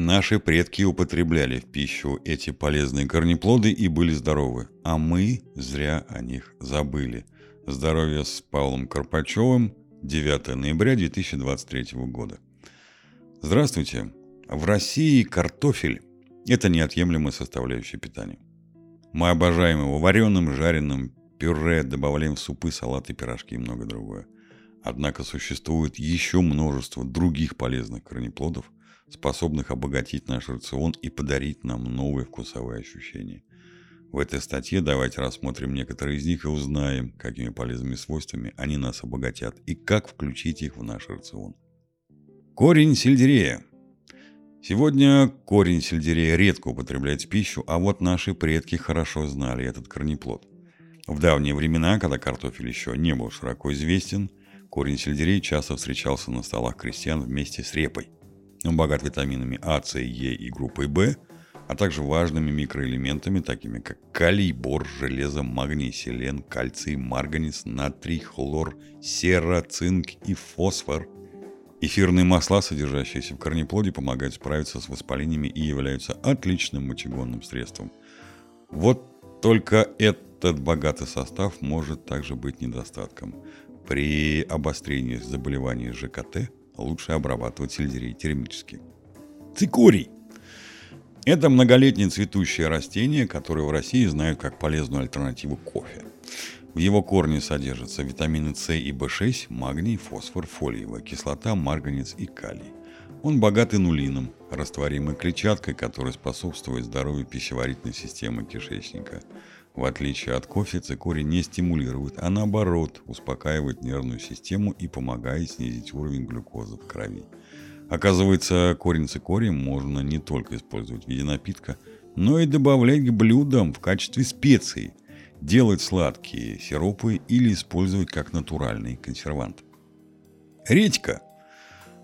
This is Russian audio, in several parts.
Наши предки употребляли в пищу эти полезные корнеплоды и были здоровы, а мы зря о них забыли. Здоровье с Павлом Корпачевым, 9 ноября 2023 года. Здравствуйте! В России картофель – это неотъемлемая составляющая питания. Мы обожаем его вареным, жареным, пюре, добавляем в супы, салаты, пирожки и многое другое. Однако существует еще множество других полезных корнеплодов, способных обогатить наш рацион и подарить нам новые вкусовые ощущения. В этой статье давайте рассмотрим некоторые из них и узнаем, какими полезными свойствами они нас обогатят и как включить их в наш рацион. Корень сельдерея. Сегодня корень сельдерея редко употребляют в пищу, а вот наши предки хорошо знали этот корнеплод. В давние времена, когда картофель еще не был широко известен, корень сельдерея часто встречался на столах крестьян вместе с репой. Он богат витаминами А, С, Е и группой В, а также важными микроэлементами, такими как калий, бор, железо, магний, селен, кальций, марганец, натрий, хлор, сера, цинк и фосфор. Эфирные масла, содержащиеся в корнеплоде, помогают справиться с воспалениями и являются отличным мочегонным средством. Вот только этот богатый состав может также быть недостатком. При обострении заболеваний ЖКТ лучше обрабатывать сельдерей термически. Цикорий. Это многолетнее цветущее растение, которое в России знают как полезную альтернативу кофе. В его корне содержатся витамины С и В6, магний, фосфор, фолиевая кислота, марганец и калий. Он богат инулином, растворимой клетчаткой, которая способствует здоровью пищеварительной системы кишечника. В отличие от кофе, цикорий не стимулирует, а наоборот, успокаивает нервную систему и помогает снизить уровень глюкозы в крови. Оказывается, корень цикория можно не только использовать в виде напитка, но и добавлять к блюдам в качестве специй, делать сладкие сиропы или использовать как натуральный консервант. Редька.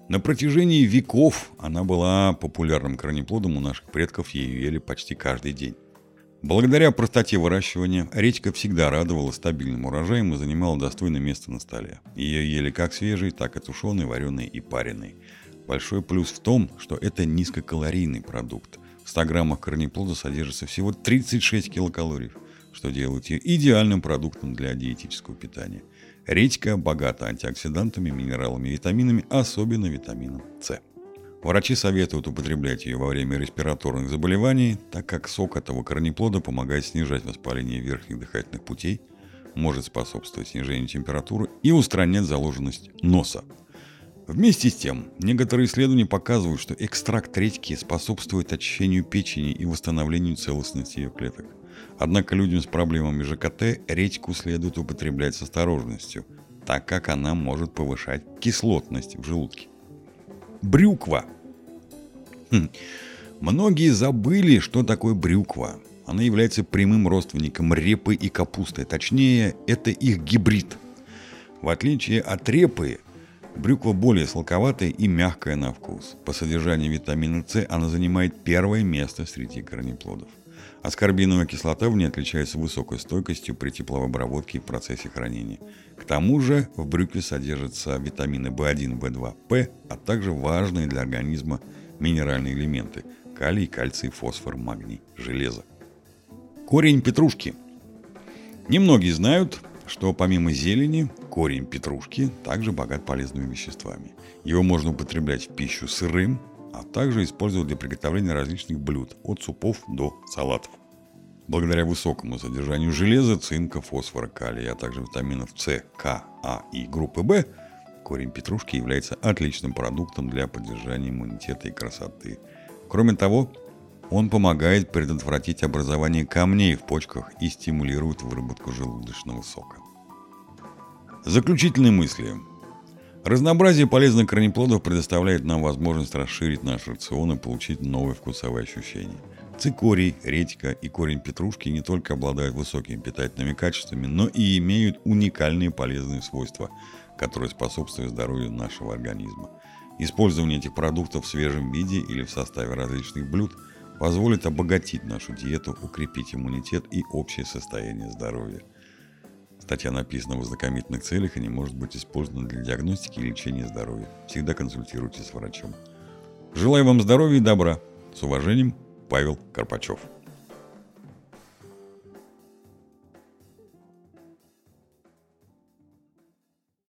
На протяжении веков она была популярным корнеплодом у наших предков, ею ели почти каждый день. Благодаря простоте выращивания редька всегда радовала стабильным урожаем и занимала достойное место на столе. Ее ели как свежей, так и тушеной, вареной и пареной. Большой плюс в том, что это низкокалорийный продукт. В 100 граммах корнеплода содержится всего 36 килокалорий, что делает ее идеальным продуктом для диетического питания. Редька богата антиоксидантами, минералами и витаминами, особенно витамином С. Врачи советуют употреблять ее во время респираторных заболеваний, так как сок этого корнеплода помогает снижать воспаление верхних дыхательных путей, может способствовать снижению температуры и устранять заложенность носа. Вместе с тем, некоторые исследования показывают, что экстракт редьки способствует очищению печени и восстановлению целостности ее клеток. Однако людям с проблемами ЖКТ редьку следует употреблять с осторожностью, так как она может повышать кислотность в желудке. Брюква. Многие забыли, что такое брюква. Она является прямым родственником репы и капусты. Точнее, это их гибрид. В отличие от репы, брюква более сладковатая и мягкая на вкус. По содержанию витамина С она занимает первое место среди корнеплодов. Аскорбиновая кислота в ней отличается высокой стойкостью при тепловой обработке и процессе хранения. К тому же в брюкве содержатся витамины В1, В2, П, а также важные для организма минеральные элементы – калий, кальций, фосфор, магний, железо. Корень петрушки. Немногие знают, что помимо зелени, корень петрушки также богат полезными веществами. Его можно употреблять в пищу сырым, а также использовать для приготовления различных блюд, от супов до салатов. Благодаря высокому содержанию железа, цинка, фосфора, калия, а также витаминов С, К, А и группы В, корень петрушки является отличным продуктом для поддержания иммунитета и красоты. Кроме того, он помогает предотвратить образование камней в почках и стимулирует выработку желудочного сока. Заключительные мысли. Разнообразие полезных корнеплодов предоставляет нам возможность расширить наш рацион и получить новые вкусовые ощущения. Цикорий, редька и корень петрушки не только обладают высокими питательными качествами, но и имеют уникальные полезные свойства, которые способствуют здоровью нашего организма. Использование этих продуктов в свежем виде или в составе различных блюд позволит обогатить нашу диету, укрепить иммунитет и общее состояние здоровья. Статья написана в ознакомительных целях и не может быть использована для диагностики и лечения здоровья. Всегда консультируйтесь с врачом. Желаю вам здоровья и добра. С уважением, Павел Корпачев.